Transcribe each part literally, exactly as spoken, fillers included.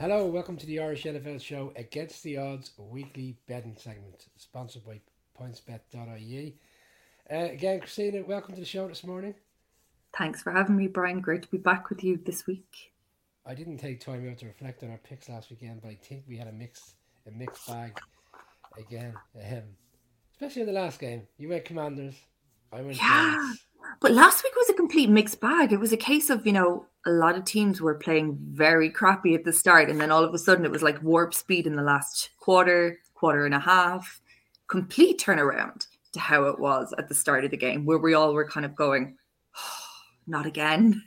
Hello, welcome to the Irish N F L Show Against the Odds weekly betting segment, sponsored by Points Bet dot I E. Uh, again, Christina, welcome to the show this morning. Thanks for having me, Brian. Great to be back with you this week. I didn't take time out to reflect on our picks last weekend, but I think we had a mixed, a mixed bag again. Um, especially in the last game. You went Commanders, I went yeah. Giants. But last week was a complete mixed bag. It was a case of, you know, a lot of teams were playing very crappy at the start. And then all of a sudden it was like warp speed in the last quarter, quarter and a half. Complete turnaround to how it was at the start of the game, where we all were kind of going, oh, not again.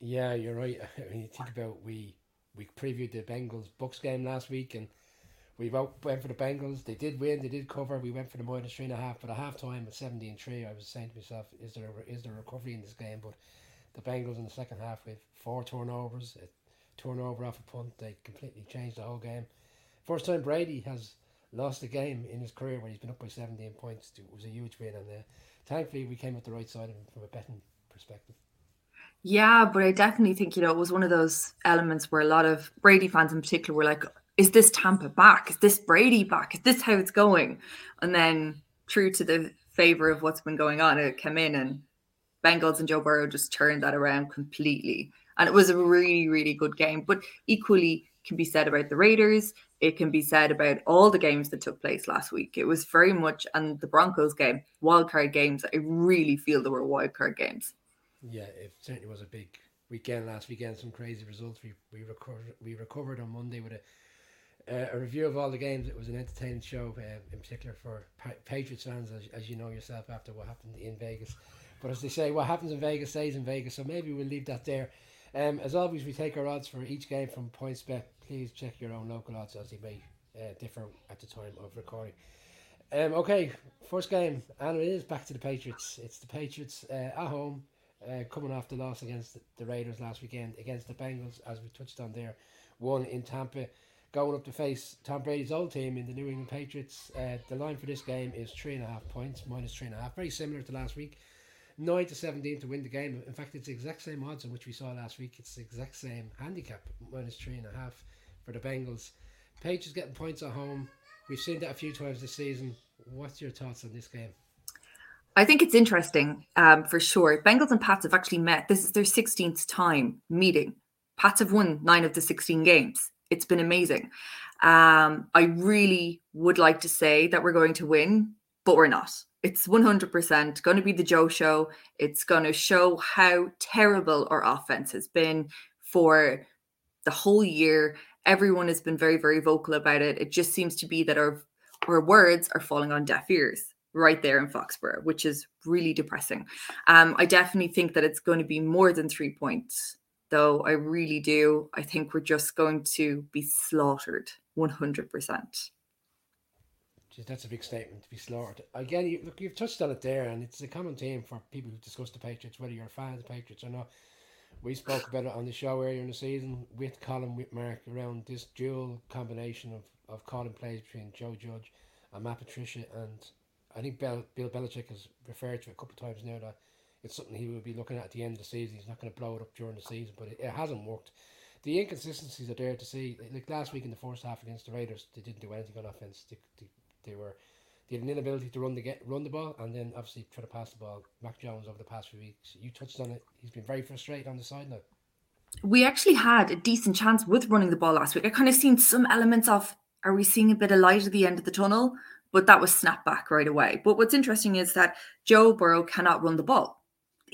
Yeah, you're right. I mean, you think about we we previewed the Bengals-Bucks game last week and we went for the Bengals. They did win. They did cover. We went for the minus three and a half. But at halftime at seventeen three, I was saying to myself, is there a, is there a recovery in this game? But the Bengals in the second half with four turnovers, a turnover off a punt, they completely changed the whole game. First time Brady has lost a game in his career when he's been up by seventeen points. It was a huge win. And uh, thankfully, we came up the right side of him from a betting perspective. Yeah, but I definitely think, you know, it was one of those elements where a lot of Brady fans in particular were like, is this Tampa back? Is this Brady back? Is this how it's going? And then true to the favor of what's been going on, it came in and Bengals and Joe Burrow just turned that around completely. And it was a really, really good game. But equally can be said about the Raiders. It can be said about all the games that took place last week. It was very much, and the Broncos game, wildcard games. I really feel there were wildcard games. Yeah, it certainly was a big weekend last weekend. Some crazy results. We we recovered, we recovered on Monday with a Uh, a review of all the games. It was an entertaining show, uh, in particular for pa- Patriots fans, as, as you know yourself, after what happened in Vegas. But as they say, what happens in Vegas stays in Vegas, so maybe we'll leave that there. Um, as always, we take our odds for each game from PointsBet. Please check your own local odds, as they may uh, differ at the time of recording. Um, okay, first game, and it is back to the Patriots. It's the Patriots uh, at home, uh, coming off the loss against the Raiders last weekend, against the Bengals, as we touched on there, one in Tampa. Going up to face Tom Brady's old team in the New England Patriots. Uh, the line for this game is three and a half points, minus three and a half. Very similar to last week. Nine to seventeen to win the game. In fact, it's the exact same odds in which we saw last week. It's the exact same handicap, minus three and a half for the Bengals. Patriots getting points at home. We've seen that a few times this season. What's your thoughts on this game? I think it's interesting, um, for sure. Bengals and Pats have actually met. This is their sixteenth time meeting. Pats have won nine of the sixteen games. It's been amazing. Um, I really would like to say that we're going to win, but we're not. It's one hundred percent going to be the Joe show. It's going to show how terrible our offense has been for the whole year. Everyone has been very, very vocal about it. It just seems to be that our, our words are falling on deaf ears right there in Foxborough, which is really depressing. Um, I definitely think that it's going to be more than three points. Though I really do. I think we're just going to be slaughtered one hundred percent. Jeez, that's a big statement, to be slaughtered. Again, you, look, you've touched on it there, and it's a common theme for people who discuss the Patriots, whether you're a fan of the Patriots or not. We spoke about it on the show earlier in the season with Colin Whitmark around this dual combination of, of calling plays between Joe Judge and Matt Patricia. And I think Bill, Bill Belichick has referred to it a couple of times now that it's something he will be looking at at the end of the season. He's not going to blow it up during the season, but it, it hasn't worked. The inconsistencies are there to see. Like last week in the first half against the Raiders, they didn't do anything on offense. They, they, they were they had an inability to run the get run the ball, and then obviously try to pass the ball. Mac Jones over the past few weeks, you touched on it. He's been very frustrated on the sideline. We actually had a decent chance with running the ball last week. I kind of seen some elements of, are we seeing a bit of light at the end of the tunnel? But that was snapped back right away. But what's interesting is that Joe Burrow cannot run the ball.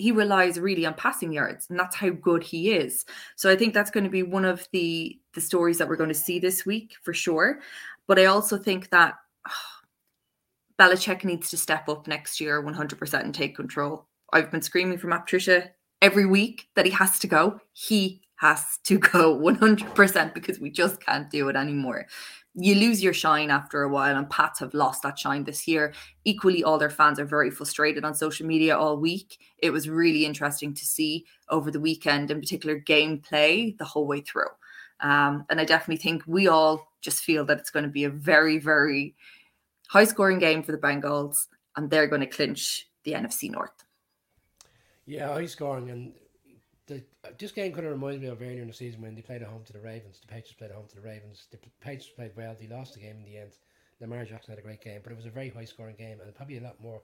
He relies really on passing yards, and that's how good he is. So I think that's going to be one of the, the stories that we're going to see this week for sure. But I also think that oh, Belichick needs to step up next year one hundred percent and take control. I've been screaming for Matt Patricia every week that he has to go. He has to go one hundred percent because we just can't do it anymore. You lose your shine after a while, and Pats have lost that shine this year. Equally, all their fans are very frustrated on social media all week. It was really interesting to see over the weekend, in particular, game play the whole way through. Um, and I definitely think we all just feel that it's going to be a very, very high-scoring game for the Bengals, and they're going to clinch the N F C North. Yeah, high-scoring, and the, this game kind of reminds me of earlier in the season when they played at home to the Ravens. The Patriots played at home to the Ravens. The Patriots played well. They lost the game in the end. Lamar Jackson had a great game, but it was a very high-scoring game and probably a lot more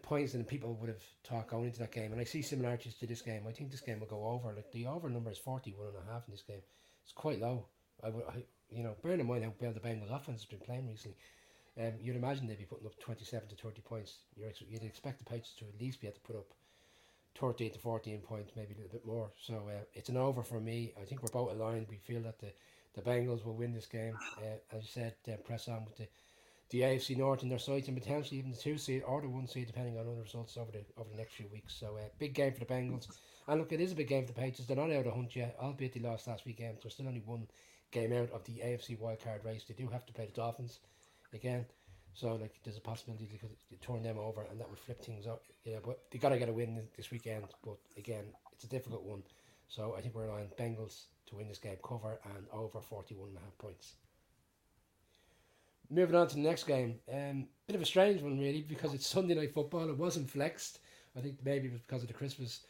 points than people would have thought going into that game. And I see similarities to this game. I think this game will go over. Like, the over number is forty-one and a half in this game. It's quite low. I would, I, you know, bearing in mind how well the Bengals offense has been playing recently, um, you'd imagine they'd be putting up twenty-seven to thirty points. You're ex- you'd expect the Patriots to at least be able to put up thirteen to fourteen points, maybe a little bit more. So uh, it's an over for me. I think we're both aligned. We feel that the, the Bengals will win this game. Uh, as you said, uh, press on with the, the A F C North in their sights and potentially even the two seed or the one seed, depending on other results over the over the next few weeks. So uh, big game for the Bengals. And look, it is a big game for the Patriots. They're not out of the hunt yet, albeit they lost last weekend. There's still only one game out of the A F C wildcard race. They do have to play the Dolphins again. So, like, there's a possibility they could turn them over and that would flip things up. Yeah, but they got to get a win this weekend. But, again, it's a difficult one. So, I think we're relying on Bengals to win this game, cover, and over forty-one and a half points. Moving on to the next game. Um, bit of a strange one, really, because it's Sunday night football. It wasn't flexed. I think maybe it was because of the Christmas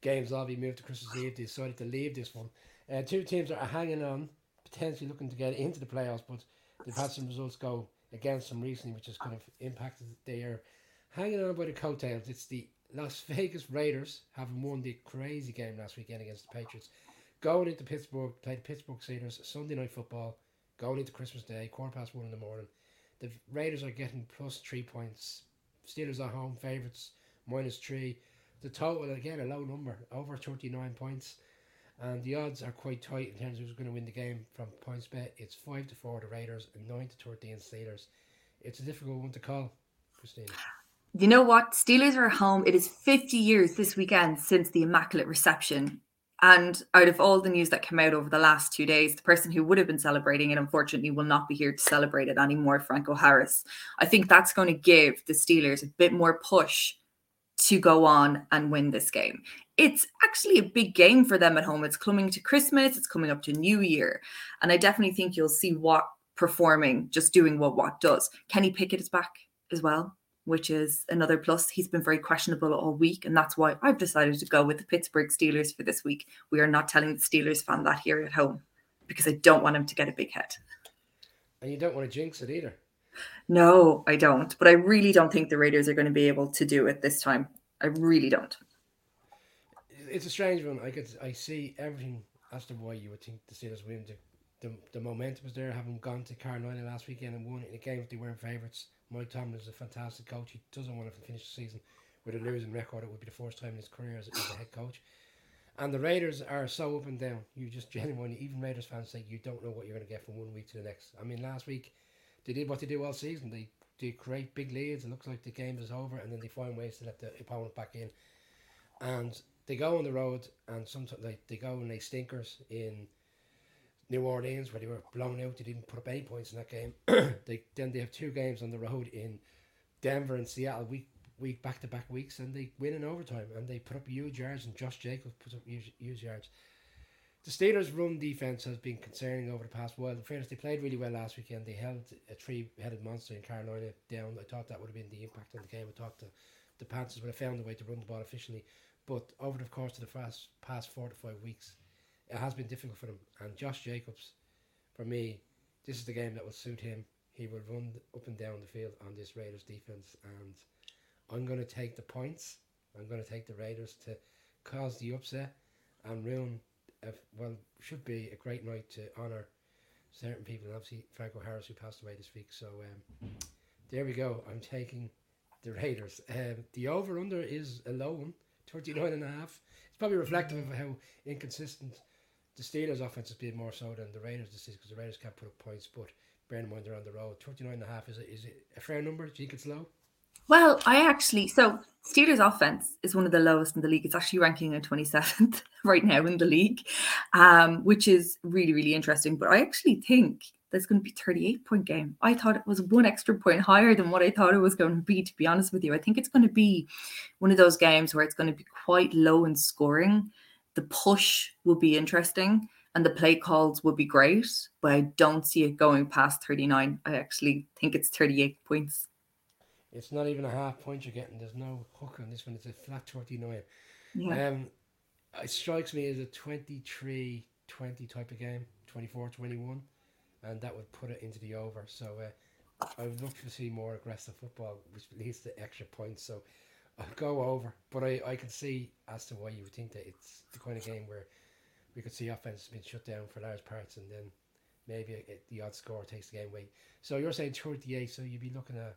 games. All be moved to Christmas Eve. They decided to leave this one. Uh, two teams are hanging on, potentially looking to get into the playoffs, but they've had some results go against them recently, which has kind of impacted. They are hanging on by the coattails. It's the Las Vegas Raiders, having won the crazy game last weekend against the Patriots, going into Pittsburgh, played the Pittsburgh Steelers, Sunday night football, going into Christmas Day, quarter past one in the morning. The Raiders are getting plus three points. Steelers at home, favourites, minus three. The total, again, a low number, over thirty-nine points. And the odds are quite tight in terms of who's going to win the game from PointsBet. It's five to four the Raiders and nine to thirteen Steelers. It's a difficult one to call, Christina. You know what? Steelers are at home. It is fifty years this weekend since the Immaculate Reception. And out of all the news that came out over the last two days, the person who would have been celebrating it, unfortunately, will not be here to celebrate it anymore, Franco Harris. I think that's going to give the Steelers a bit more push to go on and win this game. It's actually a big game for them at home. It's coming to Christmas. It's coming up to New Year. And I definitely think you'll see Watt performing, just doing what Watt does. Kenny Pickett is back as well, which is another plus. He's been very questionable all week. And that's why I've decided to go with the Pittsburgh Steelers for this week. We are not telling the Steelers fan that here at home because I don't want him to get a big head. And you don't want to jinx it either. No, I don't. But I really don't think the Raiders are going to be able to do it this time. I really don't. It's a strange one. I could, I see everything as to why you would think the Steelers win. The, the, the momentum was there, having gone to Carolina last weekend and won in a game that they weren't favourites. Mike Tomlin is a fantastic coach. He doesn't want to finish the season with a losing record. It would be the first time in his career as, as a head coach. And the Raiders are so up and down. You just genuinely, even Raiders fans say you don't know what you're going to get from one week to the next. I mean, last week they did what they do all season. They, they create big leads. It looks like the game is over and then they find ways to let the opponent back in. And they go on the road and sometimes like they go and they stinkers in New Orleans where they were blown out. They didn't put up any points in that game. they Then they have two games on the road in Denver and Seattle, week week back to back weeks, and they win in overtime and they put up huge yards and Josh Jacobs puts up huge, huge yards. The Steelers' run defense has been concerning over the past while. In fairness, they played really well last weekend. They held a three-headed monster in Carolina down. I thought that would have been the impact on the game. I thought the, the Panthers would have found a way to run the ball efficiently. But over the course of the past, past four to five weeks, it has been difficult for them. And Josh Jacobs, for me, this is the game that will suit him. He will run up and down the field on this Raiders defense. And I'm going to take the points. I'm going to take the Raiders to cause the upset and ruin a, well, should be a great night to honour certain people. And obviously, Franco Harris, who passed away this week. So um, there we go. I'm taking the Raiders. Um, the over-under is a low one. thirty-nine and a half. It's probably reflective of how inconsistent the Steelers' offense has been more so than the Raiders this season because the Raiders can't put up points. But bear in mind they're on the road. thirty-nine and a half, is it, is it a fair number? Do you think it's low? Well, I actually, so Steelers' offense is one of the lowest in the league. It's actually ranking at twenty-seventh right now in the league, um, which is really, really interesting. But I actually think there's going to be a thirty-eight point game. I thought it was one extra point higher than what I thought it was going to be, to be honest with you. I think it's going to be one of those games where it's going to be quite low in scoring. The push will be interesting and the play calls will be great, but I don't see it going past thirty-nine. I actually think it's thirty-eight points. It's not even a half point you're getting. There's no hook on this one. It's a flat thirty-nine. Yeah. Um, it strikes me as a twenty-three twenty type of game, twenty-four twenty-one, and that would put it into the over. So uh, I would look to see more aggressive football, which leads to extra points. So I'll go over, but I, I can see as to why you would think that it's the kind of game where we could see offense has been shut down for large parts, and then maybe it, the odd score takes the game away. So you're saying thirty-eight, so you'd be looking at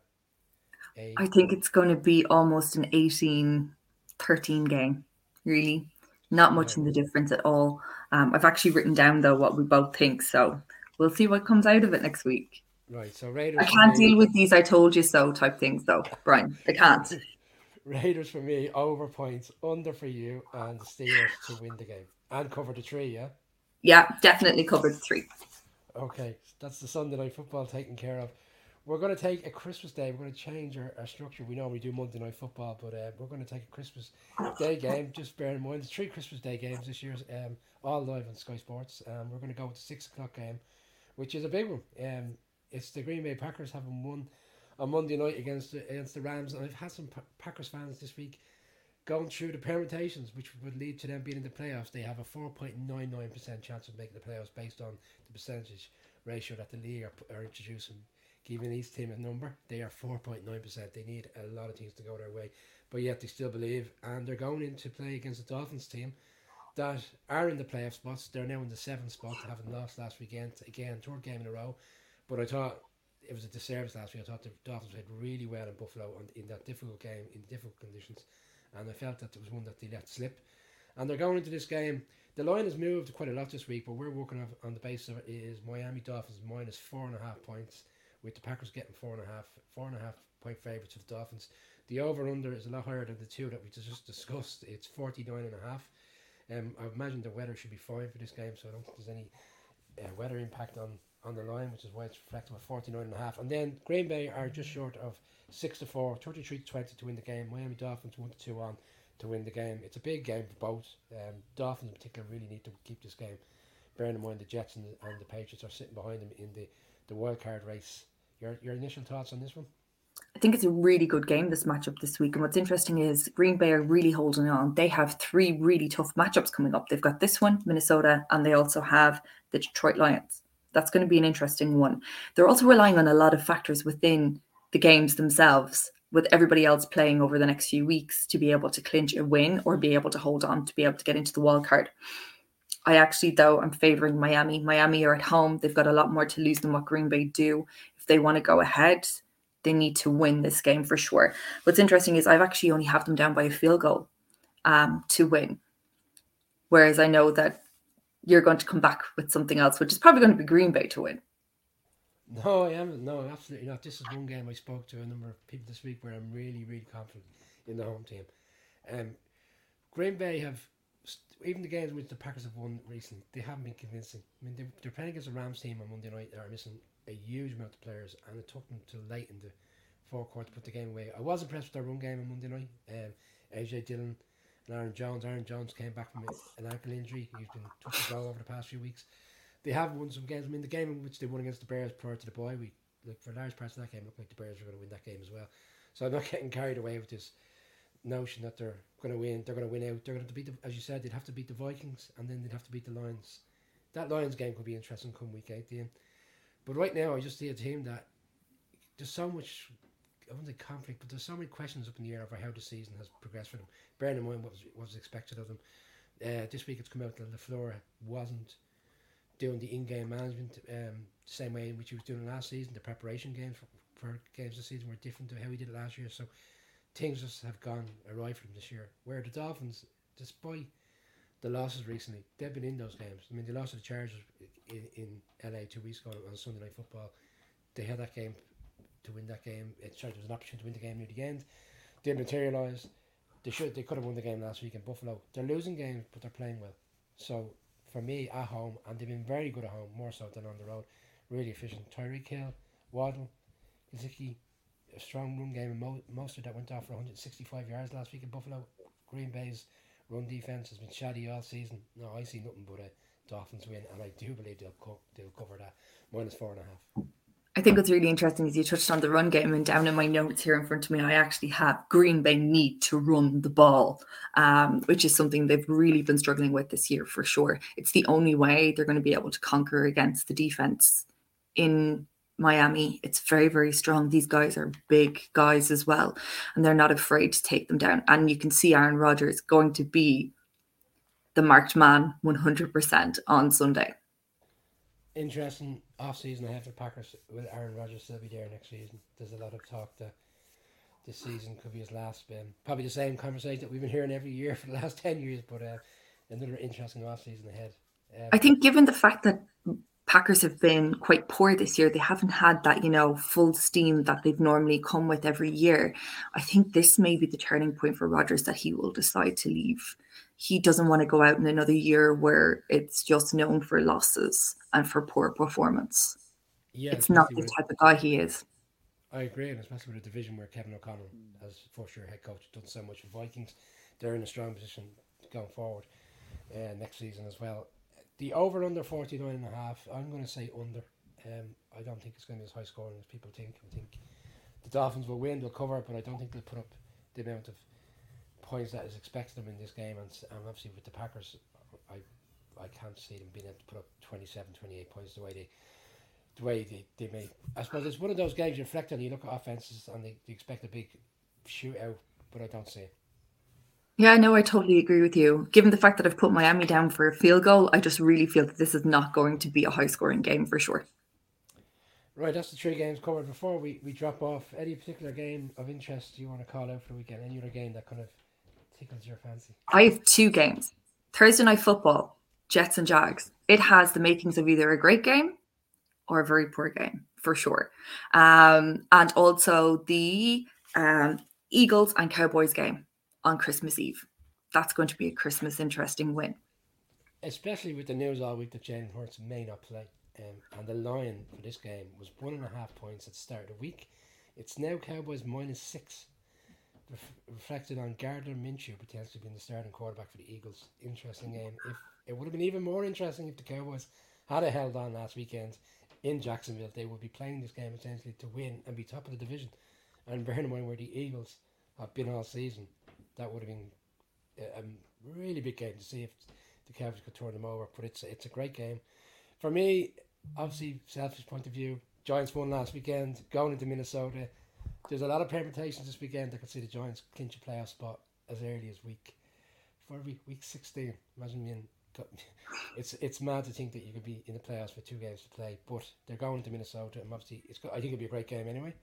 a... I think it's going to be almost an eighteen thirteen game, really. Not much in the difference at all. Um, I've actually written down, though, what we both think, so we'll see what comes out of it next week. Right, so Raiders... I can't deal with these I told you so type things, though, Brian. I can't. Raiders for me, over points, under for you, and Steelers to win the game. And cover the three, yeah? Yeah, definitely cover the three. Okay, that's the Sunday night football taken care of. We're going to take a Christmas day. We're going to change our, our structure. We normally do Monday night football, but uh, we're going to take a Christmas day game. Just bear in mind, the three Christmas day games this year, um, all live on Sky Sports. Um, we're going to go with the six o'clock game, which is a big one. Um, it's the Green Bay Packers having won on Monday night against the, against the Rams. And I've had some pa- Packers fans this week going through the permutations, which would lead to them being in the playoffs. They have a four point nine nine percent chance of making the playoffs based on the percentage ratio that the league are, are introducing, giving each team a number. They are four point nine percent. They need a lot of things to go their way, but yet they still believe, and they're going in to play against the Dolphins team that are in the playoff spots. They're now in the seventh spot, having lost last weekend, again, third game in a row. But I thought it was a disservice last week. I thought the Dolphins played really well in Buffalo in that difficult game, in difficult conditions. And I felt that it was one that they let slip. And they're going into this game. The line has moved quite a lot this week, but we're working off on the basis of it is Miami Dolphins minus four and a half points, with the Packers getting four and a half, four and a half point favourites of the Dolphins. The over-under is a lot higher than the two that we just discussed. It's forty-nine and a half. Um, I imagine the weather should be fine for this game, so I don't think there's any uh, weather impact on, on the line, which is why it's reflective of forty-nine and a half. And then Green Bay are just short of six to four, thirty-three to twenty to win the game. Miami Dolphins one to two on to win the game. It's a big game for both. Um, Dolphins in particular really need to keep this game. Bearing in mind the Jets and the, and the Patriots are sitting behind them in the, the wild card race. Your your initial thoughts on this one? I think it's a really good game, this matchup this week. And what's interesting is Green Bay are really holding on. They have three really tough matchups coming up. They've got this one, Minnesota, and they also have the Detroit Lions. That's going to be an interesting one. They're also relying on a lot of factors within the games themselves, with everybody else playing over the next few weeks to be able to clinch a win or be able to hold on to be able to get into the wild card. I actually, though, I'm favouring Miami. Miami are at home. They've got a lot more to lose than what Green Bay do. If they want to go ahead, they need to win this game for sure. What's interesting is I've actually only have them down by a field goal um, to win, whereas I know that you're going to come back with something else, which is probably going to be Green Bay to win. No, I haven't. No, absolutely not. This is one game I spoke to a number of people this week where I'm really, really confident in the home team. Um, Green Bay have, even the games which the Packers have won recently, they haven't been convincing. I mean, they're, they're playing against a Rams team on Monday night that are missing a huge amount of players, and it took them till late in the forecourt to put the game away. I was impressed with their run game on Monday night. Um, A J Dillon and Aaron Jones. Aaron Jones came back from an ankle injury. He's been touched and go over the past few weeks. They have won some games. I mean, the game in which they won against the Bears prior to the bye week, like for large parts of that game, it looked like the Bears were going to win that game as well. So I'm not getting carried away with this notion that they're going to win, they're going to win out, they're going to beat, the, as you said, they'd have to beat the Vikings and then they'd have to beat the Lions. That Lions game could be interesting come week eighteen. But right now, I just see a team that there's so much, I wouldn't say conflict, but there's so many questions up in the air over how the season has progressed for them. Bearing in mind what was, what was expected of them. Uh, this week it's come out that LaFleur wasn't doing the in-game management um, the same way in which he was doing last season. The preparation games for, for games this season were different to how he did it last year. So things just have gone awry from this year. Where the Dolphins, despite the losses recently, they've been in those games. I mean, they lost to the Chargers in, in L A two weeks ago on Sunday Night Football. They had that game to win that game. It sorry, there was an opportunity to win the game near the end. They materialised. They should. They could have won the game last week in Buffalo. They're losing games, but they're playing well. So, for me, at home, and they've been very good at home, more so than on the road, really efficient. Tyreek Hill, Waddle, Kiziki, a strong run game, and Mostert that went off for one hundred sixty-five yards last week in Buffalo. Green Bay's run defence has been shoddy all season. No, I see nothing but a Dolphins win, and I do believe they'll co- they'll cover that minus four and a half. I think what's really interesting is you touched on the run game, and down in my notes here in front of me, I actually have Green Bay need to run the ball, um, which is something they've really been struggling with this year for sure. It's the only way they're going to be able to conquer against the defense in Miami. It's very, very strong. These guys are big guys as well, and they're not afraid to take them down. And you can see Aaron Rodgers going to be the marked man one hundred percent on Sunday. Interesting off-season. I have the Packers with Aaron Rodgers still be there next season. There's a lot of talk that this season could be his last spin. Probably the same conversation that we've been hearing every year for the last ten years, but uh, another interesting off-season ahead. Um, I think given the fact that Packers have been quite poor this year, they haven't had that, you know, full steam that they've normally come with every year. I think this may be the turning point for Rodgers that he will decide to leave. He doesn't want to go out in another year where it's just known for losses and for poor performance. Yeah, it's not the type of guy he is. I agree, and especially with a division where Kevin O'Connell, as first year head coach, has done so much for Vikings. They're in a strong position going forward uh, next season as well. The over under forty-nine and a half, I'm going to say under. Um, I don't think it's going to be as high scoring as people think. I think the Dolphins will win, they'll cover it, but I don't think they'll put up the amount of points that is expected them in this game. And, and obviously with the Packers, I I can't see them being able to put up twenty-seven, twenty-eight points the way they the way they, they make. I suppose it's one of those games you reflect on, you look at offenses and they, they expect a big shootout, but I don't see it. Yeah, I know. I totally agree with you. Given the fact that I've put Miami down for a field goal, I just really feel that this is not going to be a high-scoring game for sure. Right, that's the three games covered. Before we, we drop off, any particular game of interest you want to call out for the weekend? Any other game that kind of tickles your fancy? I have two games. Thursday night football, Jets and Jags. It has the makings of either a great game or a very poor game, for sure. Um, and also the um, Eagles and Cowboys game on Christmas Eve. That's going to be a Christmas interesting win. Especially with the news all week that Jalen Hurts may not play. Um, and the line for this game was one and a half points at the start of the week. It's now Cowboys minus six. Ref- reflected on Gardner Minshew potentially being the starting quarterback for the Eagles. Interesting game. If it would have been even more interesting if the Cowboys had a held on last weekend in Jacksonville. They would be playing this game essentially to win and be top of the division. And bear in mind where the Eagles have been all season, that would have been a really big game to see if the Cowboys could turn them over. But it's it's a great game. For me, obviously, selfish point of view, Giants won last weekend, going into Minnesota. There's a lot of permutations this weekend that could see the Giants clinch a playoff spot as early as week, for week, week sixteen. Imagine being, it's it's mad to think that you could be in the playoffs with two games to play. But they're going to Minnesota, and obviously, it's I think it'll be a great game anyway.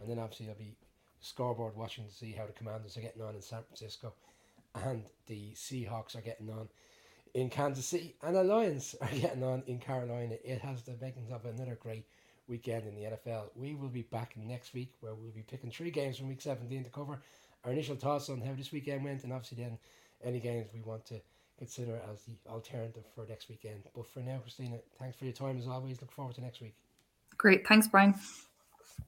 And then obviously, there'll be scoreboard watching to see how the Commanders are getting on in San Francisco, and the Seahawks are getting on in Kansas City, and the Lions are getting on in Carolina. It has the makings of another great weekend in the N F L. We will be back next week where we'll be picking three games from week seventeen to cover, our initial thoughts on how this weekend went, and obviously then any games we want to consider as the alternative for next weekend. But for now, Christina, thanks for your time as always. Look forward to next week. Great, thanks Brian.